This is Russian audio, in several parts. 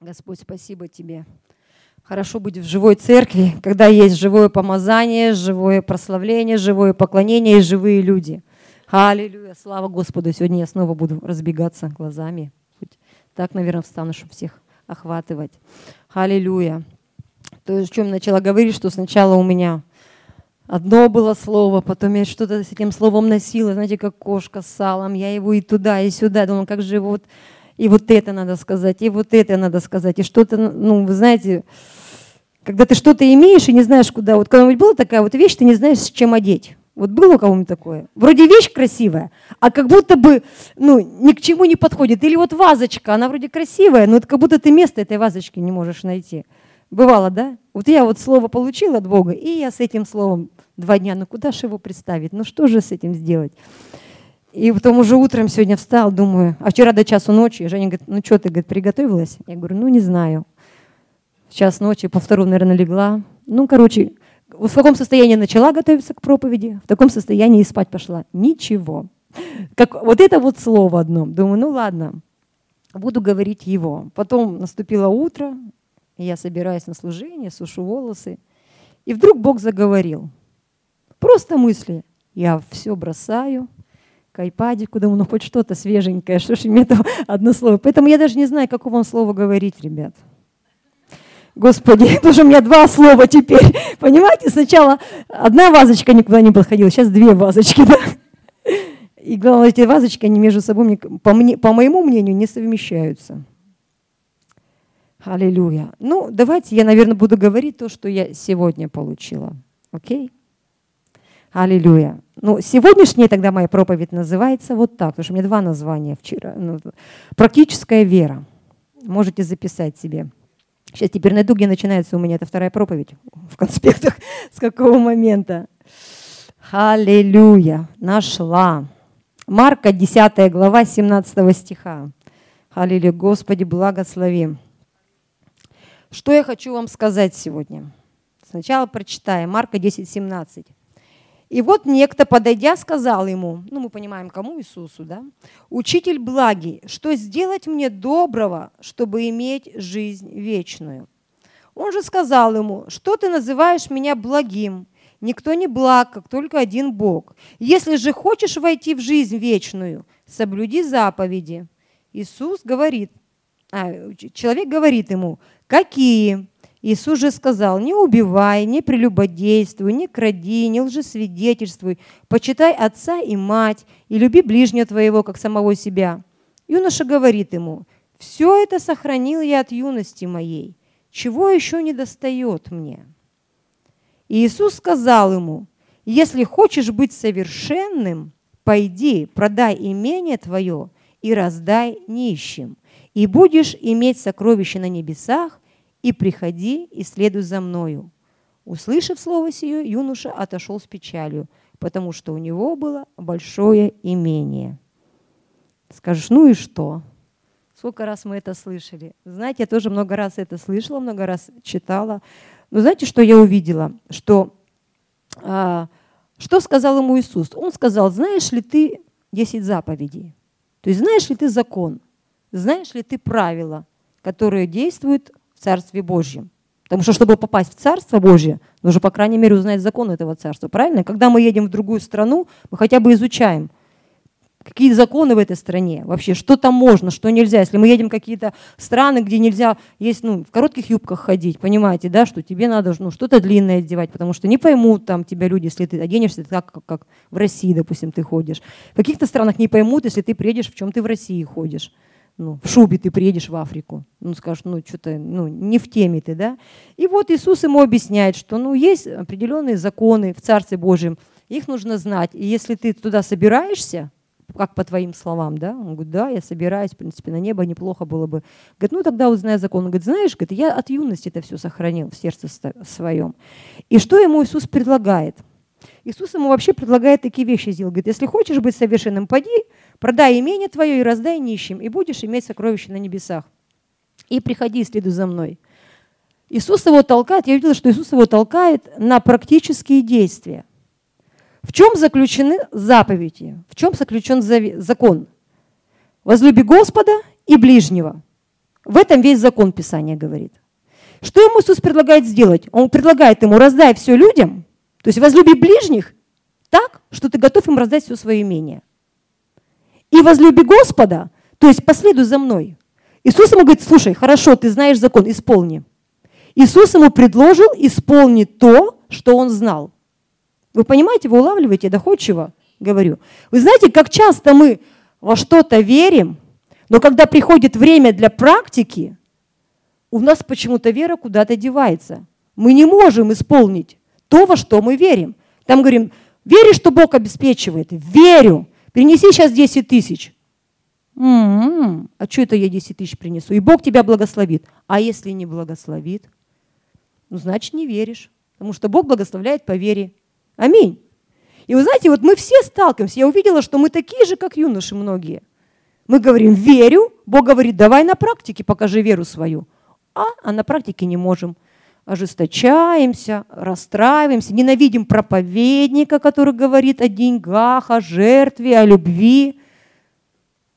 Господь, спасибо Тебе. Хорошо быть в живой церкви, когда есть живое помазание, живое прославление, живое поклонение и живые люди. Аллилуйя, слава Господу. Сегодня я снова буду разбегаться глазами. Хоть так, наверное, встану, чтобы всех охватывать. Аллилуйя. То, о чем начала говорить, что сначала у меня одно было слово, потом я что-то с этим словом носила, знаете, как кошка с салом. Я его и туда, и сюда. Думала, как же вот... И вот это надо сказать, и вот это надо сказать. И что-то, ну, вы знаете, когда ты что-то имеешь и не знаешь, куда. Вот когда-нибудь была такая вот вещь, ты не знаешь, с чем одеть. Вот было у кого-нибудь такое? Вроде вещь красивая, а как будто бы, ну, ни к чему не подходит. Или вот вазочка, она вроде красивая, но это как будто ты место этой вазочки не можешь найти. Бывало, да? Вот я вот слово получила от Бога, и я с этим словом 2 дня, ну куда же его представить? Ну что же с этим сделать? И потом уже утром сегодня встал, думаю, а вчера до часу ночи, Женя говорит, ну что ты, говорит, приготовилась? Я говорю, ну не знаю. В час ночи, по второму, наверное, легла. Ну, короче, в каком состоянии начала готовиться к проповеди, в таком состоянии и спать пошла. Ничего. Как, вот это вот слово одно. Думаю, ну ладно, буду говорить его. Потом наступило утро, я собираюсь на служение, сушу волосы. И вдруг Бог заговорил. Просто мысли. Я все бросаю. К айпадику, думаю, ну хоть что-то свеженькое, что ж мне там одно слово. Поэтому я даже не знаю, какого вам слова говорить, ребят. Господи, потому что у меня 2 слова теперь. Понимаете, сначала 1 вазочка никуда не подходила, сейчас 2 вазочки. Да? И главное, эти вазочки, они между собой, по моему мнению, не совмещаются. Аллилуйя. Ну, давайте я, наверное, буду говорить то, что я сегодня получила. Окей? Аллилуйя. Ну, сегодняшняя тогда моя проповедь называется вот так, потому что у меня 2 названия вчера. Ну, «Практическая вера». Можете записать себе. Сейчас теперь найду, где начинается у меня эта 2-я проповедь в конспектах, с какого момента. Аллилуйя. Нашла. Марка, 10 глава, 17 стиха. Аллилуйя. Господи, благослови. Что я хочу вам сказать сегодня? Сначала прочитаем. Марка 10, 17. И вот некто, подойдя, сказал ему, ну мы понимаем, кому Иисусу, да? «Учитель благий, что сделать мне доброго, чтобы иметь жизнь вечную?» Он же сказал ему, «Что ты называешь меня благим? Никто не благ, как только один Бог. Если же хочешь войти в жизнь вечную, соблюди заповеди». Иисус говорит, человек говорит ему, «Какие?» Иисус же сказал, не убивай, не прелюбодействуй, не кради, не лжесвидетельствуй, почитай отца и мать, и люби ближнего твоего, как самого себя. Юноша говорит ему, все это сохранил я от юности моей, чего еще не достает мне? И Иисус сказал ему, если хочешь быть совершенным, пойди, продай имение твое и раздай нищим, и будешь иметь сокровища на небесах, и приходи, и следуй за мною. Услышав слово сие, юноша отошел с печалью, потому что у него было большое имение. Скажешь, ну и что? Сколько раз мы это слышали? Знаете, я тоже много раз это слышала, много раз читала. Но знаете, что я увидела? Что сказал ему Иисус? Он сказал, знаешь ли ты 10 заповедей? То есть знаешь ли ты закон? Знаешь ли ты правила, которые действуют в Царстве Божьем. Потому что, чтобы попасть в Царство Божье, нужно, по крайней мере, узнать закон этого Царства. Правильно? Когда мы едем в другую страну, мы хотя бы изучаем, какие законы в этой стране вообще, что там можно, что нельзя. Если мы едем в какие-то страны, где нельзя есть, ну, в коротких юбках ходить, понимаете, да, что тебе надо ну, что-то длинное одевать, потому что не поймут там тебя люди, если ты оденешься так, как в России, допустим, ты ходишь. В каких-то странах не поймут, если ты приедешь, в чем ты в России ходишь. Ну, в шубе ты приедешь в Африку. Ну, скажешь, ну, что-то ну, не в теме ты, да? И вот Иисус ему объясняет, что ну, есть определенные законы в Царстве Божьем, их нужно знать. И если ты туда собираешься, как по твоим словам, да? Он говорит, да, я собираюсь, в принципе, на небо неплохо было бы. Говорит, ну, тогда узнай закон. Он говорит, знаешь, я от юности это все сохранил в сердце своем. И что ему Иисус предлагает? Иисус ему вообще предлагает такие вещи сделать. Говорит, если хочешь быть совершенным, поди, продай имение твое и раздай нищим, и будешь иметь сокровища на небесах. И приходи, и следуй за мной. Иисус его толкает, я видела, что Иисус его толкает на практические действия. В чем заключены заповеди? В чем заключен закон? Возлюби Господа и ближнего. В этом весь закон Писания говорит. Что ему Иисус предлагает сделать? Он предлагает ему: раздай все людям, то есть возлюби ближних так, что ты готов им раздать все свое имение. И возлюби Господа, то есть последуй за мной. Иисус ему говорит: слушай, хорошо, ты знаешь закон, исполни. Иисус ему предложил исполнить то, что он знал. Вы понимаете, вы улавливаете, доходчиво говорю. Вы знаете, как часто мы во что-то верим, но когда приходит время для практики, у нас почему-то вера куда-то девается. Мы не можем исполнить то, во что мы верим. Там говорим: веришь, что Бог обеспечивает? Верю. Принеси сейчас 10 тысяч. А что это я 10 тысяч принесу? И Бог тебя благословит. А если не благословит? Ну, значит, не веришь. Потому что Бог благословляет по вере. Аминь. И вы знаете, вот мы все сталкиваемся. Я увидела, что мы такие же, как юноши многие. Мы говорим: верю. Бог говорит: давай на практике покажи веру свою. А на практике не можем. Ожесточаемся, расстраиваемся, ненавидим проповедника, который говорит о деньгах, о жертве, о любви.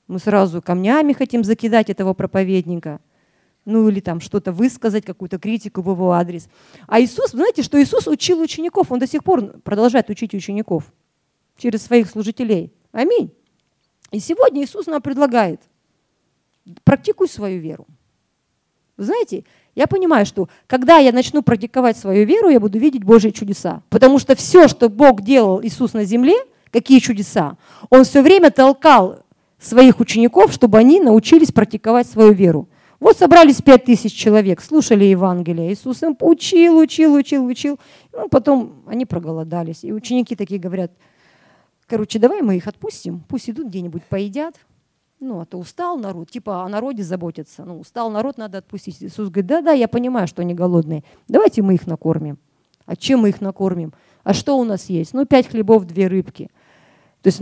Мы сразу камнями хотим закидать этого проповедника. Ну или там что-то высказать, какую-то критику в его адрес. А Иисус, знаете, что Иисус учил учеников, Он до сих пор продолжает учить учеников через своих служителей. Аминь. И сегодня Иисус нам предлагает: практикуй свою веру. Вы знаете, я понимаю, что когда я начну практиковать свою веру, я буду видеть Божьи чудеса. Потому что все, что Бог делал, Иисус на земле, какие чудеса, Он все время толкал своих учеников, чтобы они научились практиковать свою веру. Вот собрались 5000 человек, слушали Евангелие. Иисус им учил. Ну, потом они проголодались. И ученики такие говорят: короче, давай мы их отпустим, пусть идут где-нибудь поедят. Ну, а то устал народ, типа о народе заботятся. Ну, устал народ, надо отпустить. Иисус говорит: да, я понимаю, что они голодные. Давайте мы их накормим. А чем мы их накормим? А что у нас есть? 5 хлебов, 2 рыбки. То есть,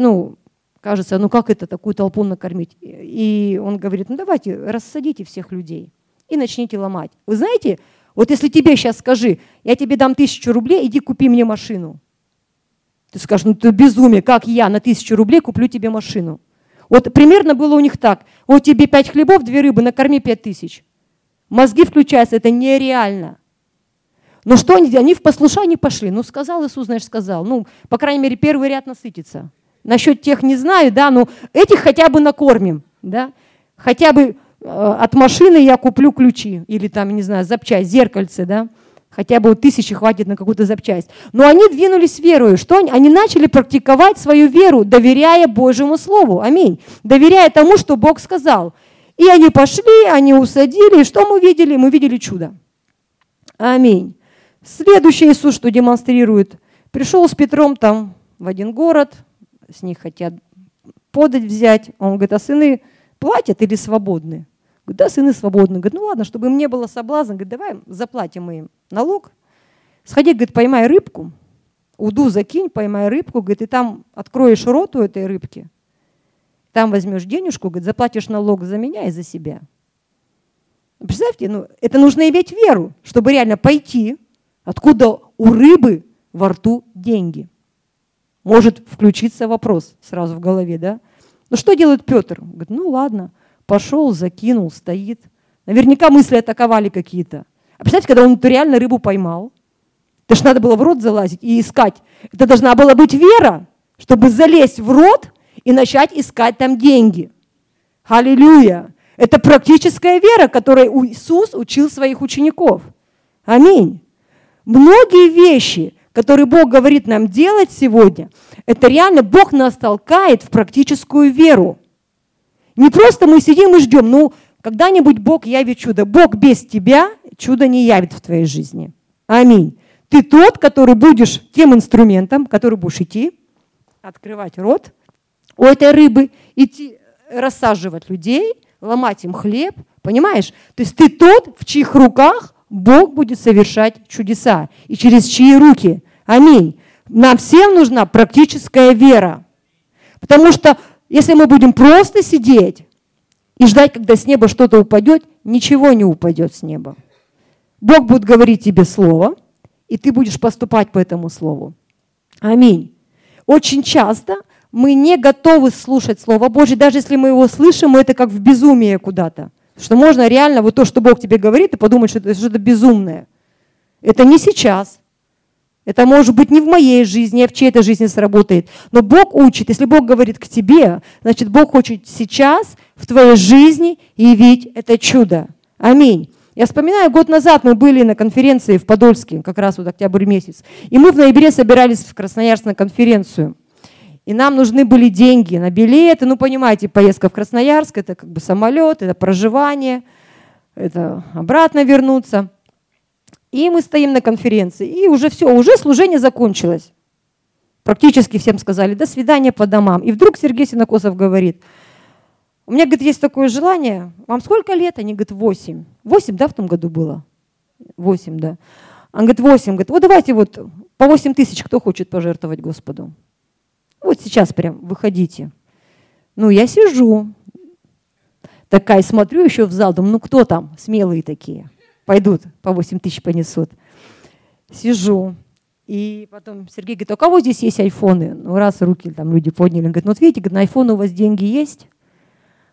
кажется, как это, такую толпу накормить? И он говорит: давайте рассадите всех людей и начните ломать. Вы знаете, вот если тебе сейчас скажи: я тебе дам 1000 рублей, иди купи мне машину. Ты скажешь: ты безумие, как я на 1000 рублей куплю тебе машину? Вот примерно было у них так. Вот тебе 5 хлебов, 2 рыбы, накорми 5000. Мозги включаются, это нереально. Но что они делали? Они в послушании пошли. Сказал Иисус, значит, сказал. По крайней мере, первый ряд насытится. Насчет тех не знаю, этих хотя бы накормим. Да? Хотя бы от машины я куплю ключи или запчасть, зеркальце, да? Хотя бы 1000 хватит на какую-то запчасть. Но они двинулись верою. Что они начали практиковать свою веру, доверяя Божьему Слову. Аминь. Доверяя тому, что Бог сказал. И они пошли, они усадили. И что мы видели? Мы видели чудо. Аминь. Следующий Иисус что демонстрирует? Пришел с Петром там в один город. С них хотят подать взять. Он говорит: а сыны платят или свободны? Говорит: да, сыны свободны. Говорит: ладно, чтобы им не было соблазна. Говорит: давай заплатим мы им налог. Сходи, говорит, поймай рыбку, уду закинь, поймай рыбку, говорит, и там откроешь рот у этой рыбки, там возьмешь денежку, говорит, заплатишь налог за меня и за себя. Представьте, это нужно иметь веру, чтобы реально пойти, откуда у рыбы во рту деньги. Может включиться вопрос сразу в голове, да? Но что делает Петр? Говорит: ладно, пошел, закинул, стоит. Наверняка мысли атаковали какие-то. А представьте, когда он реально рыбу поймал, это же надо было в рот залазить и искать. Это должна была быть вера, чтобы залезть в рот и начать искать там деньги. Аллилуйя! Это практическая вера, которой Иисус учил своих учеников. Аминь! Многие вещи, которые Бог говорит нам делать сегодня, это реально Бог нас толкает в практическую веру. Не просто мы сидим и ждем, когда-нибудь Бог явит чудо. Бог без тебя чудо не явит в твоей жизни. Аминь. Ты тот, который будешь тем инструментом, который будешь идти, открывать рот у этой рыбы, идти рассаживать людей, ломать им хлеб. Понимаешь? То есть ты тот, в чьих руках Бог будет совершать чудеса. И через чьи руки. Аминь. Нам всем нужна практическая вера. Потому что если мы будем просто сидеть и ждать, когда с неба что-то упадет, ничего не упадет с неба. Бог будет говорить тебе слово, и ты будешь поступать по этому слову. Аминь. Очень часто мы не готовы слушать Слово Божье, даже если мы его слышим, мы это как в безумие куда-то. Что можно реально вот то, что Бог тебе говорит, и подумать, что это что-то безумное. Это не сейчас. Это может быть не в моей жизни, а в чьей-то жизни сработает. Но Бог учит. Если Бог говорит к тебе, значит, Бог хочет сейчас в твоей жизни явить это чудо. Аминь. Я вспоминаю, год назад мы были на конференции в Подольске, как раз вот октябрь месяц. И мы в ноябре собирались в Красноярск на конференцию. И нам нужны были деньги на билеты. Ну, понимаете, поездка в Красноярск, это как бы самолет, это проживание, это обратно вернуться. И мы стоим на конференции, и уже все, уже служение закончилось. Практически всем сказали «до свидания по домам». И вдруг Сергей Сенокосов говорит: «У меня, говорит, есть такое желание. Вам сколько лет?» Они говорят: 8. 8, да, в том году было? 8, да. Он говорит: 8. Говорит: «Вот давайте вот по 8 тысяч кто хочет пожертвовать Господу? Вот сейчас прям выходите». Ну, я сижу, такая смотрю еще в зал, думаю, ну кто там, смелые такие. Пойдут, по 8 тысяч понесут. Сижу. И потом Сергей говорит: «А у кого здесь есть айфоны?» Ну, раз руки там люди подняли. Он говорит: «Ну, вот видите, на айфоны у вас деньги есть,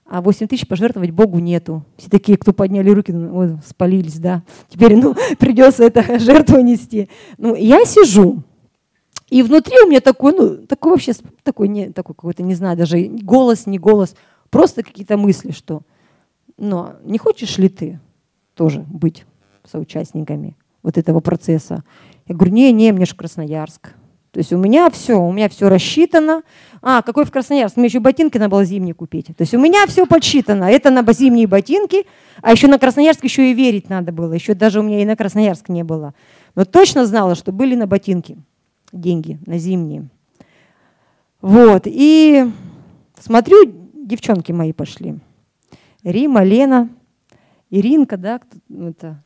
а 8 тысяч пожертвовать Богу нету». Все такие, кто подняли руки, вот, спалились, да. Теперь, ну, придется это жертву нести. Ну, я сижу. И внутри у меня такой, ну, такой вообще, такой, не, такой какой-то, не знаю, даже голос, не голос. Просто какие-то мысли, что, ну, не хочешь ли ты тоже быть соучастниками вот этого процесса? Я говорю: не, мне же Красноярск. То есть у меня все рассчитано. А, какой в Красноярск? Мне еще ботинки надо было зимние купить. То есть у меня все подсчитано. Это на зимние ботинки, а еще на Красноярск еще и верить надо было. Еще даже у меня и на Красноярск не было. Но точно знала, что были на ботинки деньги, на зимние. Вот, и смотрю, девчонки мои пошли. Рима, Лена, Иринка, да, это.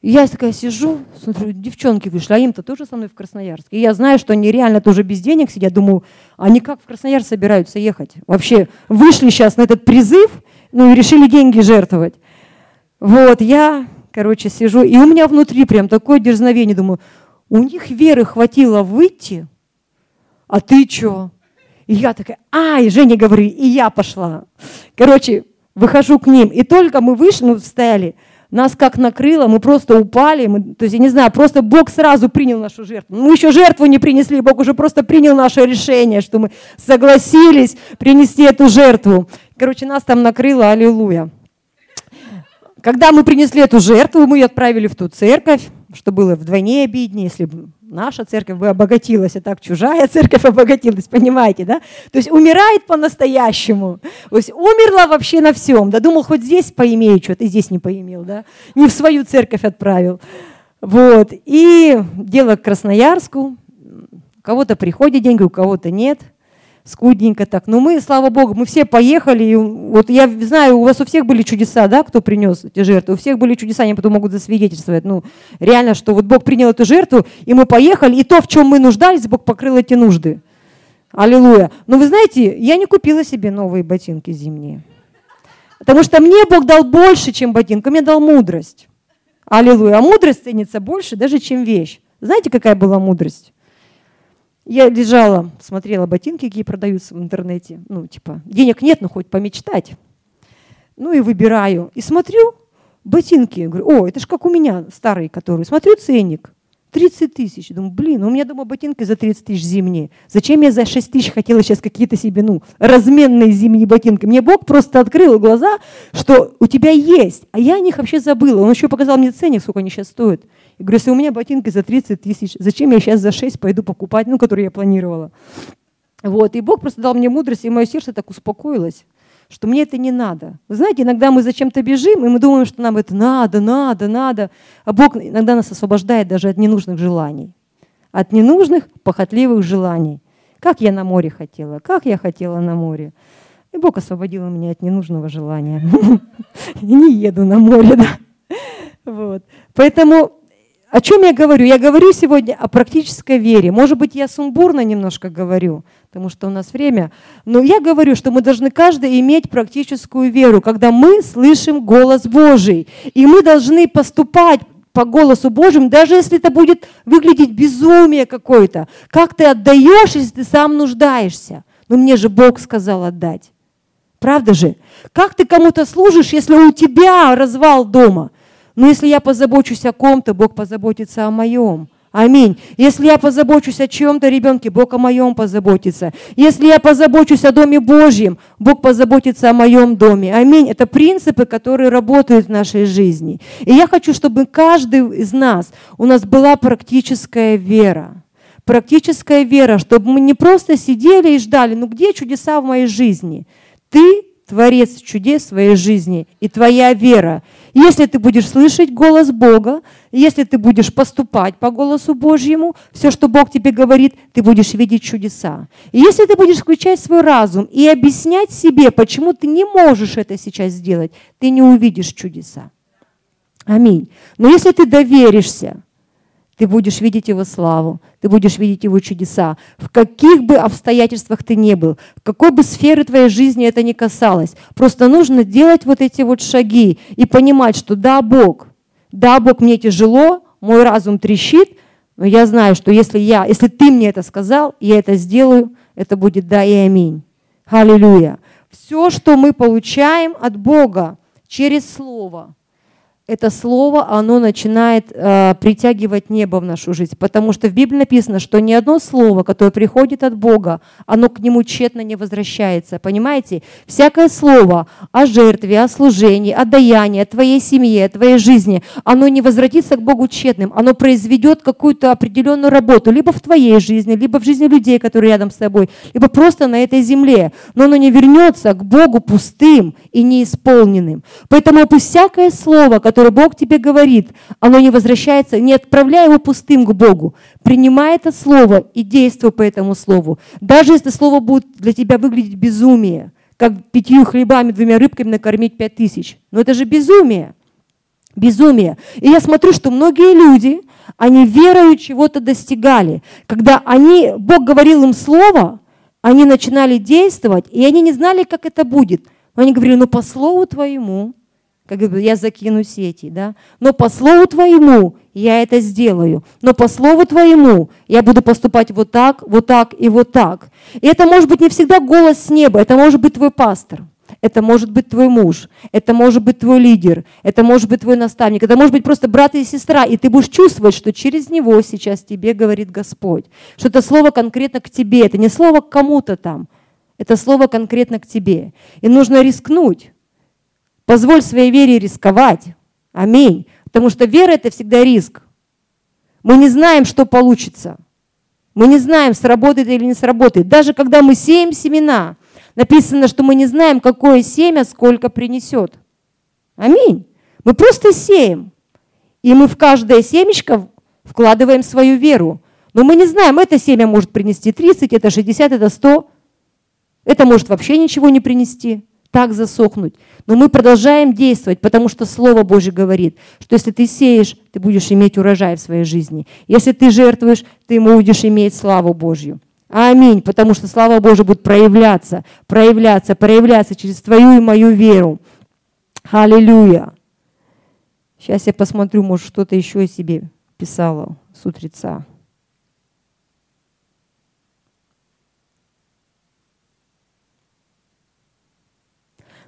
Я такая сижу, смотрю, девчонки вышли, а им-то тоже со мной в Красноярск. И я знаю, что они реально тоже без денег сидят. Думаю, они как в Красноярск собираются ехать? Вообще вышли сейчас на этот призыв, ну и решили деньги жертвовать. Вот, я, короче, сижу, и у меня внутри прям такое дерзновение. Думаю, у них веры хватило выйти, а ты чё? И я такая, и Женя, говорю, и я пошла. Короче, выхожу к ним, и только мы вышли, мы встали, нас как накрыло, мы просто упали, то есть, я не знаю, просто Бог сразу принял нашу жертву. Мы еще жертву не принесли, Бог уже просто принял наше решение, что мы согласились принести эту жертву. Короче, нас там накрыло, аллилуйя. Когда мы принесли эту жертву, мы ее отправили в ту церковь, что было вдвойне обиднее, если бы наша церковь бы обогатилась, а так чужая церковь обогатилась, понимаете, да? То есть умирает по-настоящему. То есть умерла вообще на всем. Да, думал, хоть здесь поимею что-то, и здесь не поимел, да? Не в свою церковь отправил. Вот. И дело к Красноярску. У кого-то приходят деньги, у кого-то нет. Скудненько так. Но мы, слава Богу, мы все поехали. И вот я знаю, у вас у всех были чудеса, да, кто принес эти жертвы? У всех были чудеса, они потом могут засвидетельствовать. Ну, реально, что вот Бог принял эту жертву, и мы поехали, и то, в чем мы нуждались, Бог покрыл эти нужды. Аллилуйя. Но вы знаете, я не купила себе новые ботинки зимние. Потому что мне Бог дал больше, чем ботинка, мне дал мудрость. Аллилуйя. А мудрость ценится больше даже, чем вещь. Знаете, какая была мудрость? Я лежала, смотрела ботинки, какие продаются в интернете. Ну, типа, денег нет, но хоть помечтать. Ну и выбираю. И смотрю ботинки. Говорю, это же как у меня старые, которые. Смотрю ценник. 30 тысяч. Думаю, блин, у меня дома ботинки за 30 тысяч зимние. Зачем я за 6 тысяч хотела сейчас какие-то себе, ну, разменные зимние ботинки? Мне Бог просто открыл глаза, что у тебя есть. А я о них вообще забыла. Он еще показал мне ценник, сколько они сейчас стоят. Я говорю, если у меня ботинки за 30 тысяч, зачем я сейчас за 6 пойду покупать, ну, которые я планировала? Вот. И Бог просто дал мне мудрость, и мое сердце так успокоилось, что мне это не надо. Вы знаете, иногда мы зачем-то бежим, и мы думаем, что нам это надо. А Бог иногда нас освобождает даже от ненужных желаний, от ненужных похотливых желаний. Как я на море хотела, как я хотела на море. И Бог освободил меня от ненужного желания. Не еду на море, да. Поэтому о чем я говорю? Я говорю сегодня о практической вере. Может быть, я сумбурно немножко говорю, потому что у нас время. Но я говорю, что мы должны каждый иметь практическую веру, когда мы слышим голос Божий. И мы должны поступать по голосу Божьему, даже если это будет выглядеть безумие какое-то. Как ты отдаешь, если ты сам нуждаешься? Но мне же Бог сказал отдать. Правда же? Как ты кому-то служишь, если у тебя развал дома? Но если я позабочусь о ком-то, Бог позаботится о моем. Аминь. Если я позабочусь о чьем-то ребенке, Бог о моем позаботится. Если я позабочусь о Доме Божьем, Бог позаботится о моем доме. Аминь. Это принципы, которые работают в нашей жизни. И я хочу, чтобы каждый из нас, у нас была практическая вера. Практическая вера, чтобы мы не просто сидели и ждали, ну где чудеса в моей жизни? Ты творец чудес в своей жизни, и твоя вера. Если ты будешь слышать голос Бога, если ты будешь поступать по голосу Божьему, все, что Бог тебе говорит, ты будешь видеть чудеса. И если ты будешь включать свой разум и объяснять себе, почему ты не можешь это сейчас сделать, ты не увидишь чудеса. Аминь. Но если ты доверишься, ты будешь видеть Его славу, ты будешь видеть Его чудеса. В каких бы обстоятельствах ты ни был, в какой бы сферы твоей жизни это ни касалось, просто нужно делать вот эти вот шаги и понимать, что да, Бог, мне тяжело, мой разум трещит, но я знаю, что если Ты мне это сказал, я это сделаю, это будет да и аминь. Аллилуйя. Все, что мы получаем от Бога через Слово, это слово, оно начинает притягивать небо в нашу жизнь. Потому что в Библии написано, что ни одно слово, которое приходит от Бога, оно к нему тщетно не возвращается. Понимаете? Всякое слово о жертве, о служении, о даянии, о твоей семье, о твоей жизни, оно не возвратится к Богу тщетным. Оно произведет какую-то определенную работу либо в твоей жизни, либо в жизни людей, которые рядом с тобой, либо просто на этой земле. Но оно не вернется к Богу пустым и неисполненным. Поэтому пусть всякое слово, которое Бог тебе говорит, оно не возвращается, не отправляй его пустым к Богу. Принимай это слово и действуй по этому слову. Даже если слово будет для тебя выглядеть безумие, как 5 хлебами, 2 рыбками накормить 5000. Но это же безумие. Безумие. И я смотрю, что многие люди, они верою чего-то достигали. Когда Бог говорил им слово, они начинали действовать, и они не знали, как это будет. Но они говорили, по слову твоему, как я закину сети, да? Но по слову твоему я это сделаю. Но по слову твоему я буду поступать вот так, вот так и вот так. И это может быть не всегда голос с неба, это может быть твой пастор, это может быть твой муж, это может быть твой лидер, это может быть твой наставник, это может быть просто брат и сестра, и ты будешь чувствовать, что через него сейчас тебе говорит Господь, что это слово конкретно к тебе, это не слово к кому-то там, это слово конкретно к тебе. И нужно рискнуть. Позволь своей вере рисковать. Аминь. Потому что вера — это всегда риск. Мы не знаем, что получится. Мы не знаем, сработает или не сработает. Даже когда мы сеем семена, написано, что мы не знаем, какое семя сколько принесет. Аминь. Мы просто сеем. И мы в каждое семечко вкладываем свою веру. Но мы не знаем, это семя может принести 30, это 60, это 100. Это может вообще ничего не принести. Так засохнуть. Но мы продолжаем действовать, потому что Слово Божье говорит, что если ты сеешь, ты будешь иметь урожай в своей жизни. Если ты жертвуешь, ты будешь иметь славу Божью. Аминь. Потому что слава Божья будет проявляться, проявляться, проявляться через твою и мою веру. Аллилуйя. Сейчас я посмотрю, может, что-то еще я себе писала с утреца.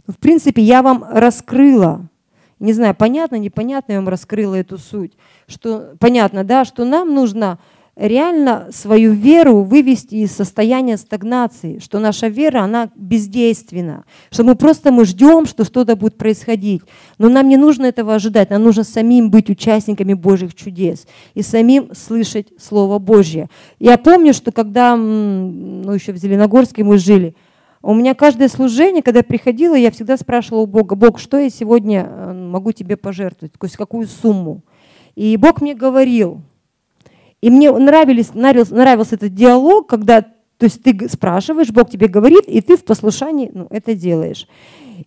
В принципе, я вам раскрыла, не знаю, понятно, непонятно, я вам раскрыла эту суть. Что, понятно, да, что нам нужно реально свою веру вывести из состояния стагнации, что наша вера, она бездейственна, что мы ждем, что что-то будет происходить. Но нам не нужно этого ожидать, нам нужно самим быть участниками Божьих чудес и самим слышать Слово Божье. Я помню, что когда, еще в Зеленогорске мы жили, у меня каждое служение, когда я приходила, я всегда спрашивала у Бога: «Бог, что я сегодня могу тебе пожертвовать? Какую сумму?» И Бог мне говорил. И мне нравился этот диалог, когда ты спрашиваешь, Бог тебе говорит, и ты в послушании это делаешь.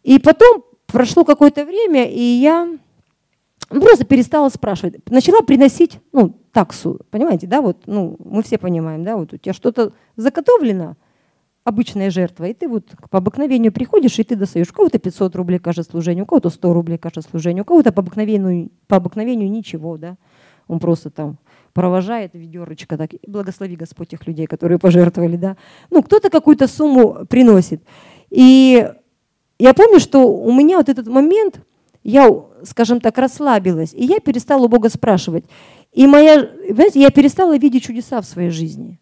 И потом прошло какое-то время, и я просто перестала спрашивать. Начала приносить таксу. Понимаете, да? Мы все понимаем, да? У тебя что-то заготовлено, обычная жертва, и ты по обыкновению приходишь, и ты достаешь. У кого-то 500 рублей каждое служение, у кого-то 100 рублей каждое служение, у кого-то по обыкновению ничего, да. Он просто там провожает ведерочко, так, и благослови Господь тех людей, которые пожертвовали, да. Кто-то какую-то сумму приносит. И я помню, что у меня вот этот момент, я, скажем так, расслабилась, и я перестала у Бога спрашивать. И я перестала видеть чудеса в своей жизни.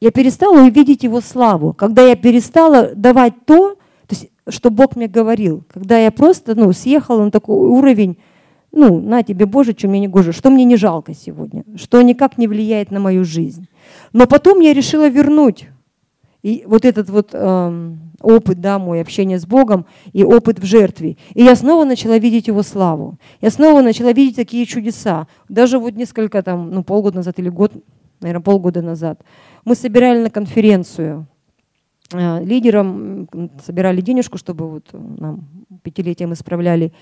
Я перестала увидеть Его славу, когда я перестала давать то есть, что Бог мне говорил, когда я просто съехала на такой уровень, на тебе, Боже, чем мне не гоже, что мне не жалко сегодня, что никак не влияет на мою жизнь. Но потом я решила вернуть и вот этот опыт, мой общение с Богом и опыт в жертве. И я снова начала видеть Его славу. Я снова начала видеть такие чудеса. Даже полгода назад или год, наверное, полгода назад, мы собирали на конференцию. Лидерам собирали денежку, чтобы нам пятилетием исправляли.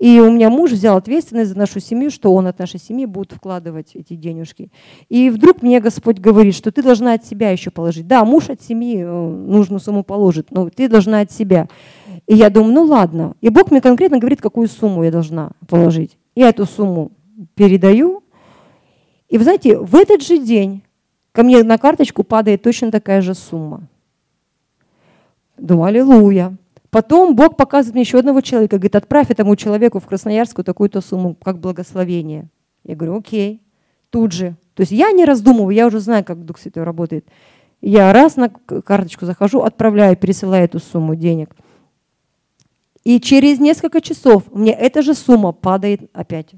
И у меня муж взял ответственность за нашу семью, что он от нашей семьи будет вкладывать эти денежки. И вдруг мне Господь говорит, что ты должна от себя еще положить. Да, муж от семьи нужную сумму положит, но ты должна от себя. И я думаю, ладно. И Бог мне конкретно говорит, какую сумму я должна положить. Я эту сумму передаю. И, вы знаете, в этот же день ко мне на карточку падает точно такая же сумма. Думаю, аллилуйя. Потом Бог показывает мне еще одного человека, говорит, отправь этому человеку в Красноярск такую-то сумму, как благословение. Я говорю, окей, тут же. То есть я не раздумываю, я уже знаю, как Дух Святой работает. Я раз на карточку захожу, отправляю, пересылаю эту сумму денег. И через несколько часов мне эта же сумма падает опять.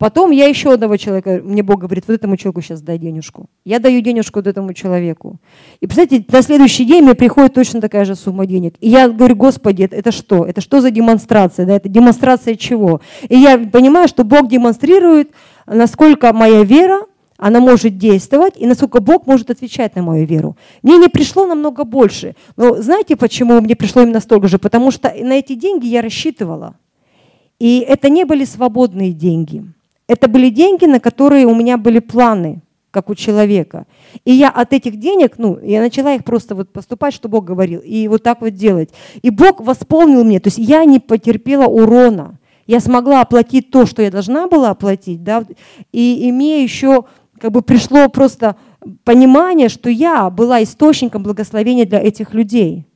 Потом я еще одного человека, мне Бог говорит, вот этому человеку сейчас дай денежку. Я даю денежку вот этому человеку. И, представляете, на следующий день мне приходит точно такая же сумма денег. И я говорю, Господи, это что? Это что за демонстрация? Да, это демонстрация чего? И я понимаю, что Бог демонстрирует, насколько моя вера, она может действовать, и насколько Бог может отвечать на мою веру. Мне не пришло намного больше. Но знаете, почему мне пришло именно столько же? Потому что на эти деньги я рассчитывала. И это не были свободные деньги. Это были деньги, на которые у меня были планы, как у человека. И я от этих денег, я начала их просто поступать, что Бог говорил, и так делать. И Бог восполнил мне, то есть я не потерпела урона. Я смогла оплатить то, что я должна была оплатить, да, и мне еще пришло просто понимание, что я была источником благословения для этих людей.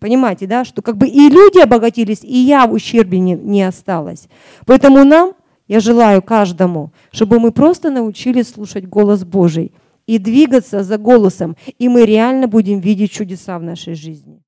Понимаете, да, что и люди обогатились, и я в ущербе не осталась. Поэтому я желаю каждому, чтобы мы просто научились слушать голос Божий и двигаться за голосом, и мы реально будем видеть чудеса в нашей жизни.